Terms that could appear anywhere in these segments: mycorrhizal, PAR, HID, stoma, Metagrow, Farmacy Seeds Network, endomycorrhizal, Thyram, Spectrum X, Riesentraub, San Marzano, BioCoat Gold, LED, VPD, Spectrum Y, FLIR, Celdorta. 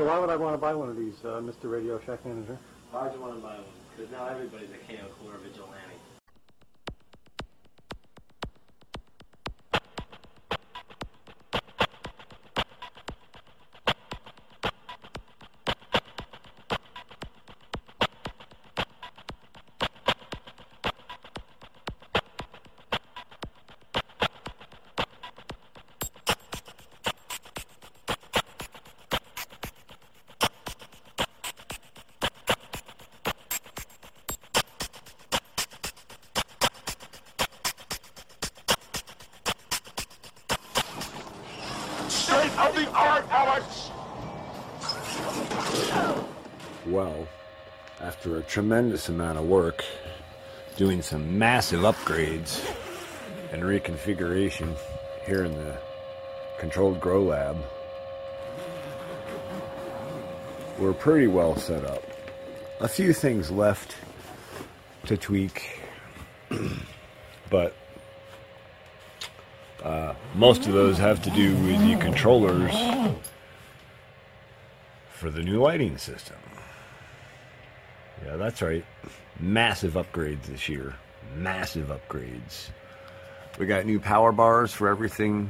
So why would I want to buy one of these, Mr. Radio Shack Manager? Why would you want to buy one? Because now everybody's a chemical or vigilante. Well, after a tremendous amount of work, doing some massive upgrades and reconfiguration here in the controlled grow lab, we're pretty well set up. A few things left to tweak, but most of those have to do with the controllers for the new lighting system. Yeah, that's right. Massive upgrades this year. Massive upgrades. We got new power bars for everything.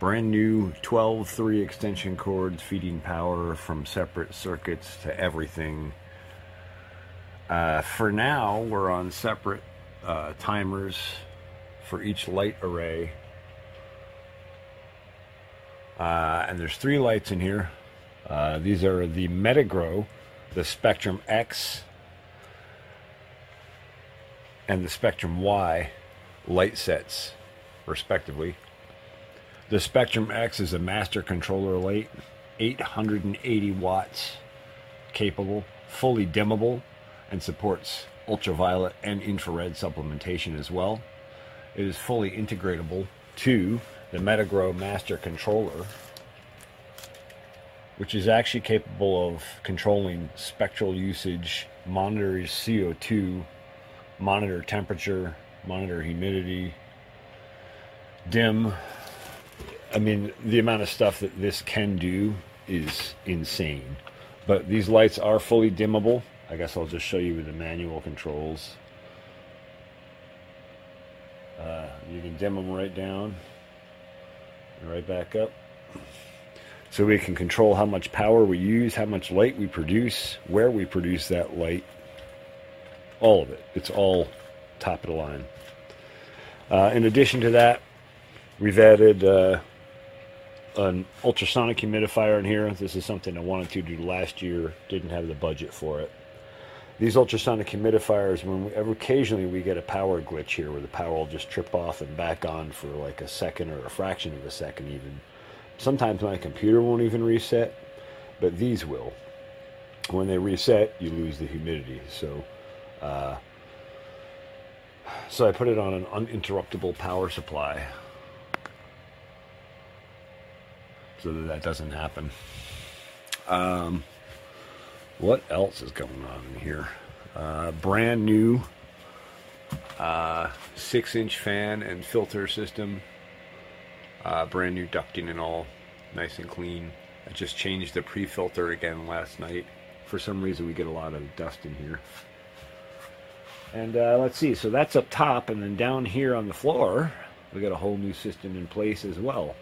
Brand new 12-3 extension cords feeding power from separate circuits to everything. For now, we're on separate timers for each light array. And there's 3 lights in here. These are the Metagrow, the Spectrum X, and the Spectrum Y light sets, respectively. The Spectrum X is a master controller light, 880 watts capable, fully dimmable, and supports ultraviolet and infrared supplementation as well. It is fully integratable to the Metagrow master controller, which is actually capable of controlling spectral usage, monitors CO2, monitor temperature, monitor humidity, dim. I mean, the amount of stuff that this can do is insane. But these lights are fully dimmable. I guess I'll just show you with the manual controls. You can dim them right down and right back up. So we can control how much power we use, how much light we produce, where we produce that light. All of it. It's all top of the line. In addition to that, we've added an ultrasonic humidifier in here. This is something I wanted to do last year. Didn't have the budget for it. These ultrasonic humidifiers, occasionally we get a power glitch here where the power will just trip off and back on for like a second or a fraction of a second even. Sometimes my computer won't even reset, but these will. When they reset, you lose the humidity. So I put it on an uninterruptible power supply so that doesn't happen. What else is going on in here? Brand new 6-inch fan and filter system. Brand new ducting and all, nice and clean. I just changed the pre-filter again last night. For some reason we get a lot of dust in here. And let's see, so that's up top, and then down here on the floor we got a whole new system in place as well.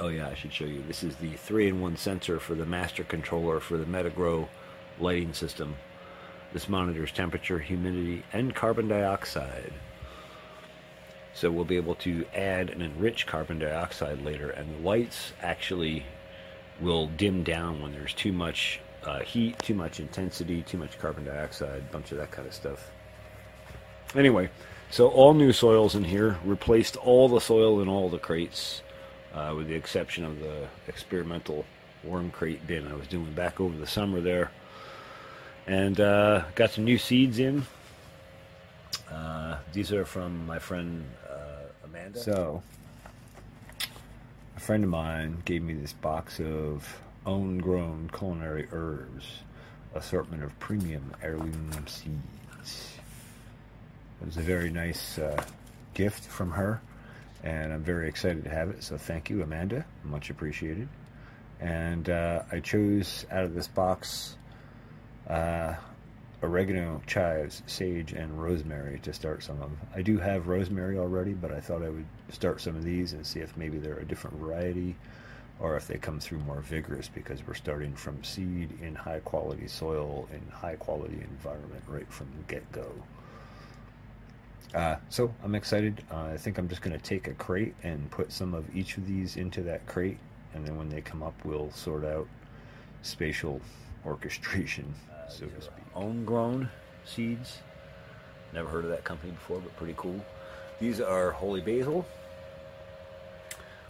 Oh yeah, I should show you. This is the 3-in-1 sensor for the master controller for the Metagrow lighting system. This monitors temperature, humidity, and carbon dioxide. So we'll be able to add and enrich carbon dioxide later, and the lights actually will dim down when there's too much heat, too much intensity, too much carbon dioxide, a bunch of that kind of stuff. Anyway, so all new soils in here, replaced all the soil in all the crates, with the exception of the experimental worm crate bin I was doing back over the summer there. And got some new seeds in. These are from my friend Amanda. So, a friend of mine gave me this box of own-grown culinary herbs, assortment of premium heirloom seeds. It was a very nice gift from her, and I'm very excited to have it, so thank you, Amanda. Much appreciated. And I chose out of this box oregano, chives, sage, and rosemary to start some of them. I do have rosemary already, but I thought I would start some of these and see if maybe they're a different variety or if they come through more vigorous, because we're starting from seed in high quality soil in high quality environment right from the get-go. So I'm excited. I think I'm just going to take a crate and put some of each of these into that crate, and then when they come up we'll sort out spatial orchestration, so to speak. Own grown seeds, never heard of that company before, but pretty cool. These are holy basil.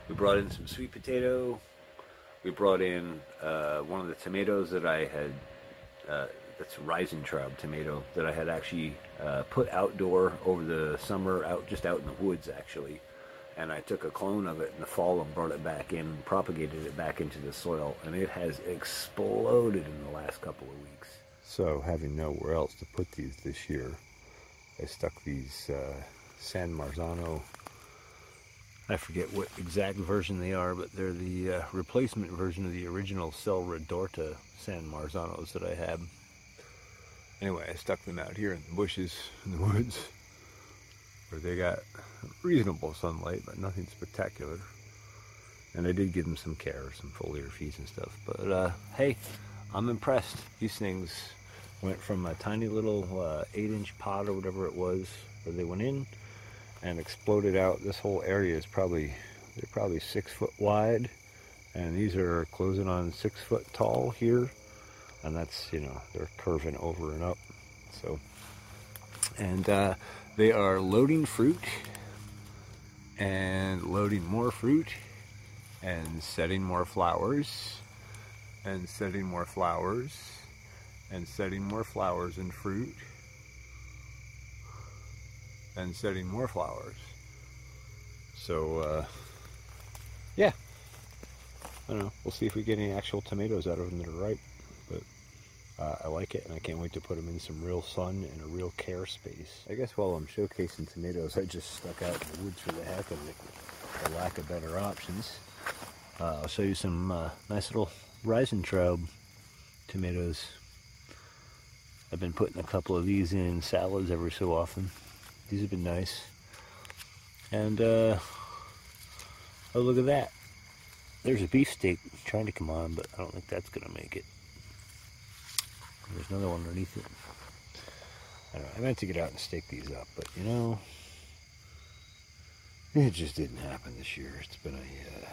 We brought in some sweet potato. We brought in one of the tomatoes that I had, that's Riesentraub tomato, that I had actually put outdoor over the summer, just out in the woods actually. And I took a clone of it in the fall and brought it back in and propagated it back into the soil. And it has exploded in the last couple of weeks. So having nowhere else to put these this year, I stuck these San Marzano, I forget what exact version they are, but they're the replacement version of the original Celdorta San Marzanos that I had. Anyway, I stuck them out here in the bushes, in the woods, where they got reasonable sunlight, but nothing spectacular. And I did give them some care, some foliar feeds and stuff. But hey, I'm impressed. These things went from a tiny little 8-inch pot or whatever it was where they went in and exploded out. This whole area is probably, they're probably 6 foot wide, and these are closing on 6 foot tall here. And that's, you know, they're curving over and up. So, and they are loading fruit and loading more fruit and setting more flowers and setting more flowers and setting more flowers and fruit and setting more flowers. So, yeah, I don't know. We'll see if we get any actual tomatoes out of them that are ripe. I like it, and I can't wait to put them in some real sun and a real care space. I guess while I'm showcasing tomatoes, I just stuck out in the woods for the heck of it, for lack of better options. I'll show you some nice little Riesentraub tomatoes. I've been putting a couple of these in salads every so often. These have been nice. And, oh, look at that. There's a beefsteak trying to come on, but I don't think that's going to make it. There's another one underneath it. I don't know, I meant to get out and stake these up, but you know, it just didn't happen this year. It's been a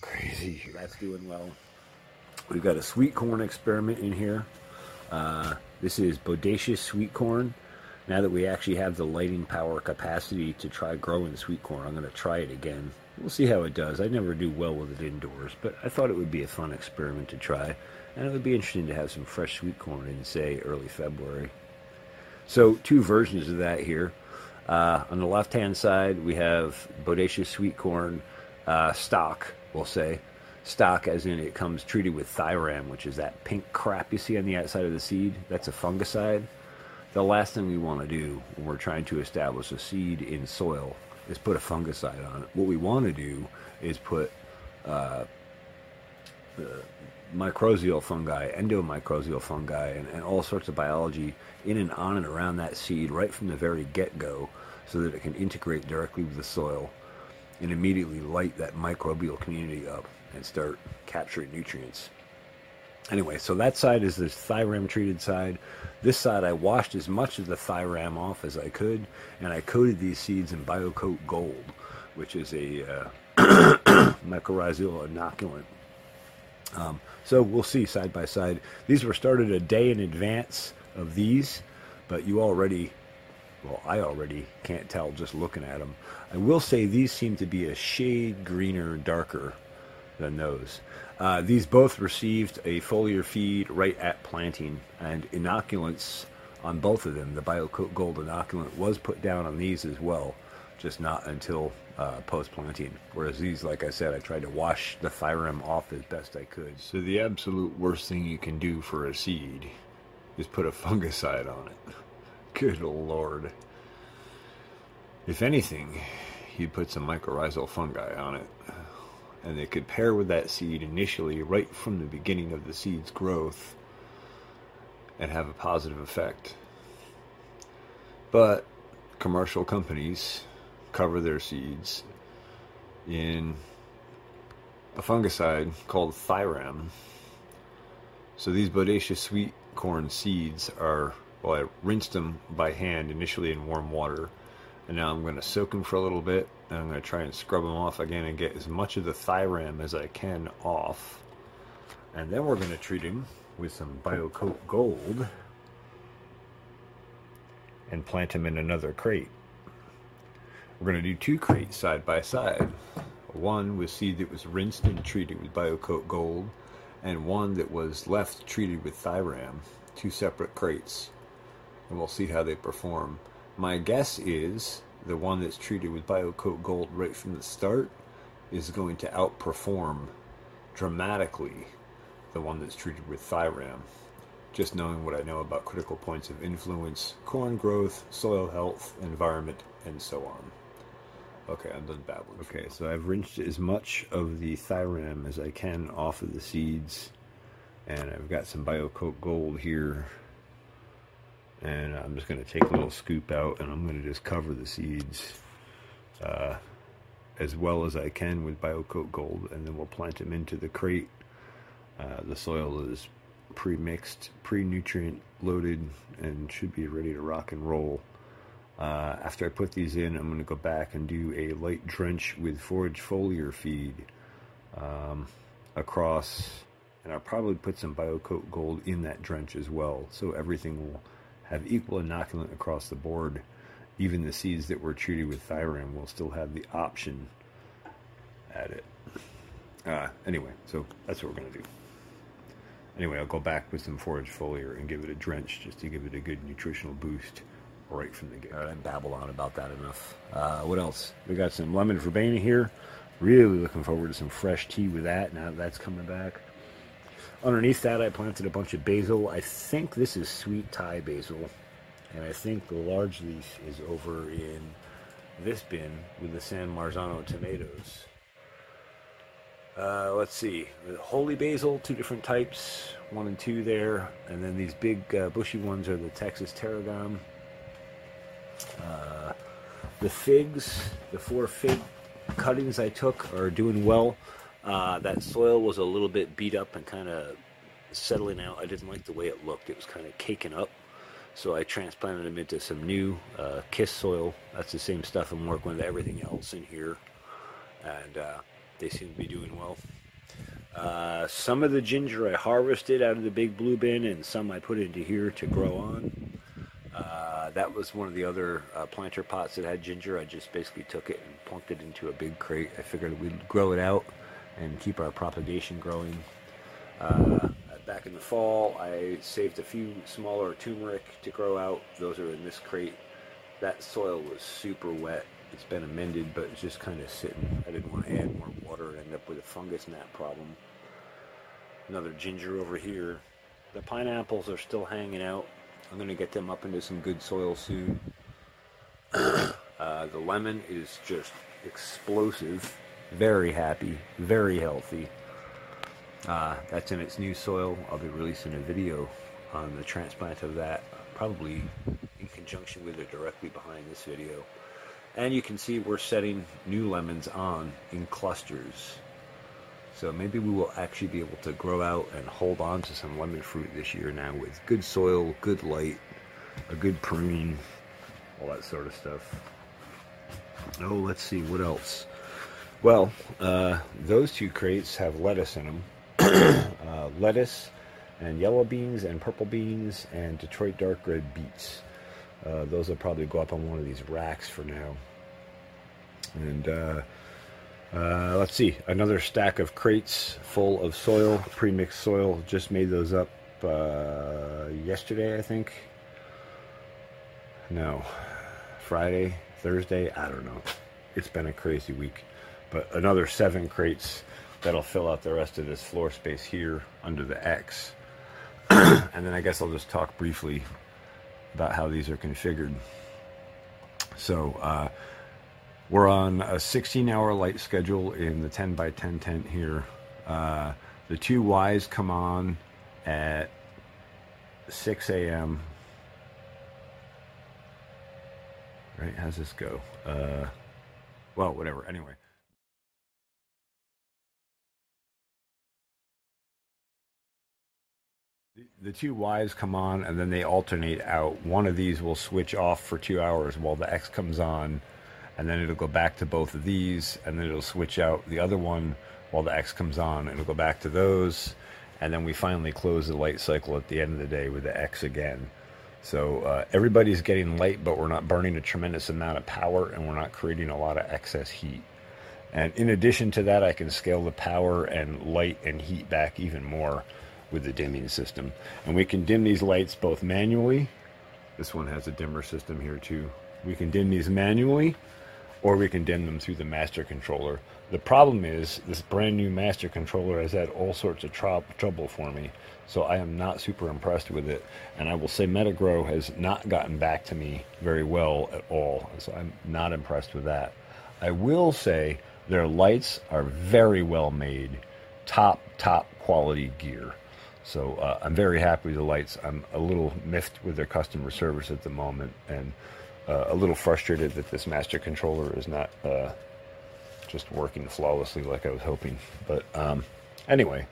crazy year. That's doing well. We've got a sweet corn experiment in here. This is bodacious sweet corn. Now that we actually have the lighting power capacity to try growing sweet corn, I'm going to try it again. We'll see how it does. I never do well with it indoors, but I thought it would be a fun experiment to try. And it would be interesting to have some fresh sweet corn in, say, early February. So, two versions of that here. On the left-hand side, we have bodacious sweet corn stock, we'll say. Stock as in it comes treated with Thyram, which is that pink crap you see on the outside of the seed. That's a fungicide. The last thing we want to do when we're trying to establish a seed in soil is put a fungicide on it. What we want to do is put the mycorrhizal fungi, endomycorrhizal fungi, and all sorts of biology in and on and around that seed right from the very get-go, so that it can integrate directly with the soil and immediately light that microbial community up and start capturing nutrients. Anyway, so that side is this Thyram-treated side. This side, I washed as much of the Thyram off as I could, and I coated these seeds in BioCoat Gold, which is a mycorrhizal inoculant. So we'll see side by side. These were started a day in advance of these, but you already, well, I already can't tell just looking at them. I will say these seem to be a shade greener, darker than those. These both received a foliar feed right at planting, and inoculants on both of them. The BioCoat Gold inoculant was put down on these as well, just not until post-planting, whereas these, like I said, I tried to wash the Thyram off as best I could. So the absolute worst thing you can do for a seed is put a fungicide on it. Good Lord. If anything, you put some mycorrhizal fungi on it. and they could pair with that seed initially right from the beginning of the seed's growth and have a positive effect. But commercial companies cover their seeds in a fungicide called Thyram. So these bodacious sweet corn seeds are, well, I rinsed them by hand initially in warm water, and now I'm going to soak them for a little bit, and I'm going to try and scrub them off again and get as much of the Thyram as I can off. And then we're going to treat them with some BioCoat Gold and plant them in another crate. We're going to do two crates side by side. One with seed that was rinsed and treated with BioCoat Gold, and one that was left treated with Thyram. Two separate crates, and we'll see how they perform. My guess is the one that's treated with BioCoat Gold right from the start is going to outperform dramatically the one that's treated with Thyram. Just knowing what I know about critical points of influence, corn growth, soil health, environment, and so on. Okay, I'm done babbling. Okay, so I've rinsed as much of the Thyram as I can off of the seeds, and I've got some BioCoat Gold here, and I'm just going to take a little scoop out, and I'm going to just cover the seeds as well as I can with BioCoat Gold, and then we'll plant them into the crate. The soil is pre-mixed, pre-nutrient loaded, and should be ready to rock and roll. After I put these in, I'm going to go back and do a light drench with forage foliar feed across, and I'll probably put some BioCoat Gold in that drench as well, so everything will have equal inoculant across the board. Even the seeds that were treated with Thyram will still have the option at it. Anyway, so that's what we're going to do. Anyway, I'll go back with some forage foliar and give it a drench just to give it a good nutritional boost right from the get. All right, I babble on about that enough. What else? We got some lemon verbena here. Really looking forward to some fresh tea with that now that that's coming back. Underneath that, I planted a bunch of basil. I think this is sweet Thai basil, and I think the large leaf is over in this bin with the San Marzano tomatoes. Let's see, the holy basil, two different types, 1 and 2 there, and then these big bushy ones are the Texas tarragon. The figs, the 4 fig cuttings I took are doing well. That soil was a little bit beat up and kind of settling out. I didn't like the way it looked. It was kind of caking up. So I transplanted them into some new KISS soil. That's the same stuff I'm working with everything else in here. And they seem to be doing well. Some of the ginger I harvested out of the big blue bin, and some I put into here to grow on. That was one of the other planter pots that had ginger. I just basically took it and plunked it into a big crate. I figured we'd grow it out and keep our propagation growing. Back in the fall, I saved a few smaller turmeric to grow out. Those are in this crate. That soil was super wet. It's been amended, but it's just kind of sitting. I didn't want to add more water and end up with a fungus gnat problem. Another ginger over here. The pineapples are still hanging out. I'm going to get them up into some good soil soon. The lemon is just explosive. Very happy, very healthy. That's in its new soil. I'll be releasing a video on the transplant of that, probably in conjunction with or directly behind this video. And you can see we're setting new lemons on in clusters. So maybe we will actually be able to grow out and hold on to some lemon fruit this year now with good soil, good light, a good pruning, all that sort of stuff. Oh, let's see, what else? Well, those two crates have lettuce in them. Lettuce and yellow beans and purple beans and Detroit dark red beets. Those will probably go up on one of these racks for now. And let's see, another stack of crates full of soil, pre-mixed soil. Just made those up yesterday, I think. No, Friday, Thursday, I don't know. It's been a crazy week. But another 7 crates that'll fill out the rest of this floor space here under the X. And then I guess I'll just talk briefly about how these are configured. So We're on a 16-hour light schedule in the 10 by 10 tent here. The two Ys come on at 6 a.m. Right? How's this go? Well, whatever. Anyway. The two Ys come on and then they alternate out. One of these will switch off for 2 hours while the X comes on, and then it'll go back to both of these, and then it'll switch out the other one while the X comes on. It'll go back to those, and then we finally close the light cycle at the end of the day with the X again. So everybody's getting light, but we're not burning a tremendous amount of power, and we're not creating a lot of excess heat. And in addition to that, I can scale the power and light and heat back even more with the dimming system. And we can dim these lights both manually. This one has a dimmer system here too. We can dim these manually, or we can dim them through the master controller. The problem is this brand new master controller has had all sorts of trouble for me, so I am not super impressed with it. And I will say Metagrow has not gotten back to me very well at all, so I'm not impressed with that. I will say their lights are very well made, top quality gear. So I'm very happy with the lights. I'm a little miffed with their customer service at the moment, and a little frustrated that this master controller is not just working flawlessly like I was hoping. But anyway,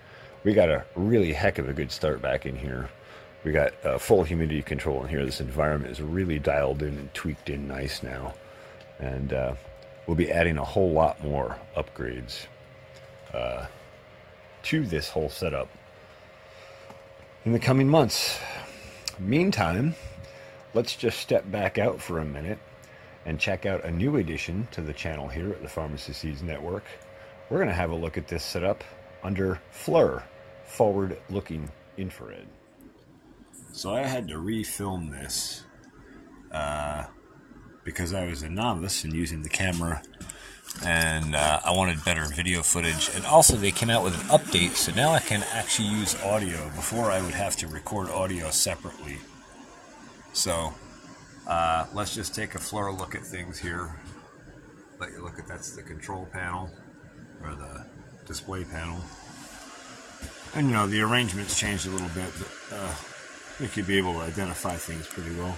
we got a really heck of a good start back in here. We got full humidity control in here. This environment is really dialed in and tweaked in nice now. And we'll be adding a whole lot more upgrades to this whole setup in the coming months. Meantime, let's just step back out for a minute and check out a new addition to the channel here at the Farmacy Seeds Network. We're going to have a look at this setup under FLIR, forward-looking infrared. So I had to refilm this because I was a novice in using the camera, and I wanted better video footage. And also they came out with an update, so now I can actually use audio. Before I would have to record audio separately. So let's just take a FLIR look at things here. Let you look at, that's the control panel, or the display panel. And you know, the arrangement's changed a little bit, but we could be able to identify things pretty well.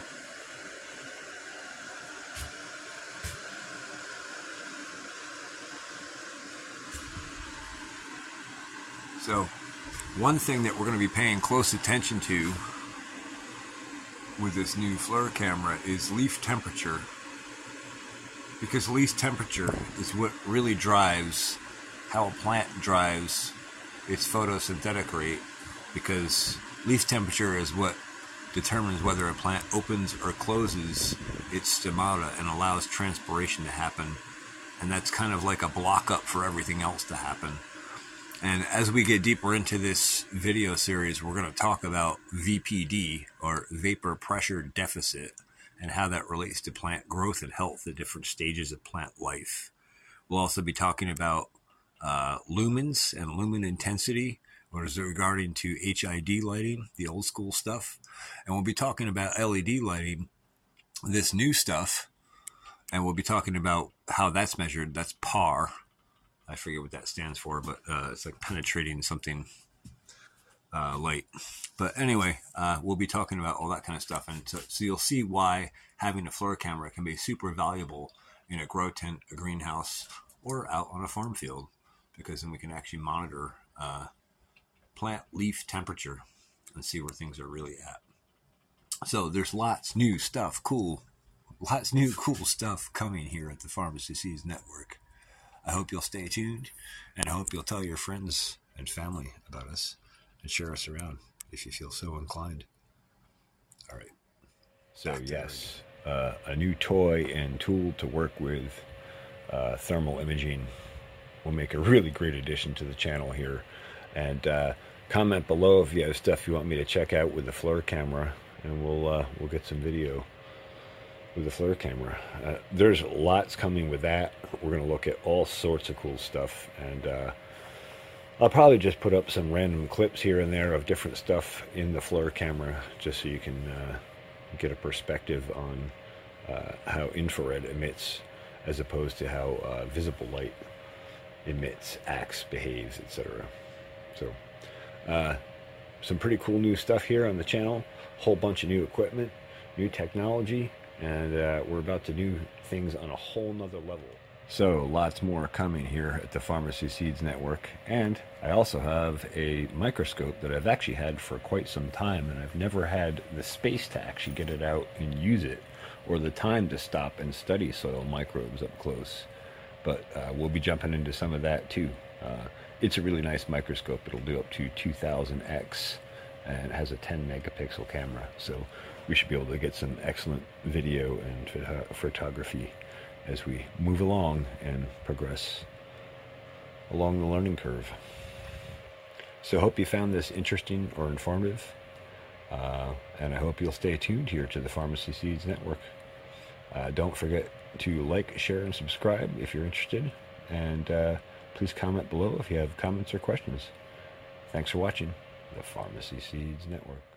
So one thing that we're going to be paying close attention to with this new FLIR camera is leaf temperature, because leaf temperature is what really drives how a plant drives its photosynthetic rate, because leaf temperature is what determines whether a plant opens or closes its stomata and allows transpiration to happen, and that's kind of like a block up for everything else to happen. And as we get deeper into this video series, we're going to talk about VPD, or vapor pressure deficit, and how that relates to plant growth and health, the different stages of plant life. We'll also be talking about lumens and lumen intensity, or is it regarding to HID lighting, the old school stuff. And we'll be talking about LED lighting, this new stuff, and we'll be talking about how that's measured. That's PAR. I forget what that stands for, but it's like penetrating something light. But anyway, we'll be talking about all that kind of stuff. And so you'll see why having a FLIR camera can be super valuable in a grow tent, a greenhouse, or out on a farm field, because then we can actually monitor plant leaf temperature and see where things are really at. So there's lots new cool stuff coming here at the Farmacy Seeds Network. I hope you'll stay tuned, and I hope you'll tell your friends and family about us and share us around if you feel so inclined. All right. So yes, a new toy and tool to work with, thermal imaging, will make a really great addition to the channel here. And comment below if you have stuff you want me to check out with the FLIR camera, and we'll get some video with the FLIR camera. There's lots coming with that. We're going to look at all sorts of cool stuff, and I'll probably just put up some random clips here and there of different stuff in the FLIR camera, just so you can get a perspective on how infrared emits. as opposed to how visible light emits, acts, behaves, etc. So some pretty cool new stuff here on the channel, whole bunch of new equipment, new technology, and we're about to do things on a whole nother level. So lots more coming here at the Farmacy Seeds Network, and I also have a microscope that I've actually had for quite some time, and I've never had the space to actually get it out and use it, or the time to stop and study soil microbes up close. But we'll be jumping into some of that too. It's a really nice microscope. It'll do up to 2000x, and it has a 10 megapixel camera, so we should be able to get some excellent video and photography as we move along and progress along the learning curve. So hope you found this interesting or informative, and I hope you'll stay tuned here to the Farmacy Seeds Network. Don't forget to like, share, and subscribe if you're interested, and please comment below if you have comments or questions. Thanks for watching the Farmacy Seeds Network.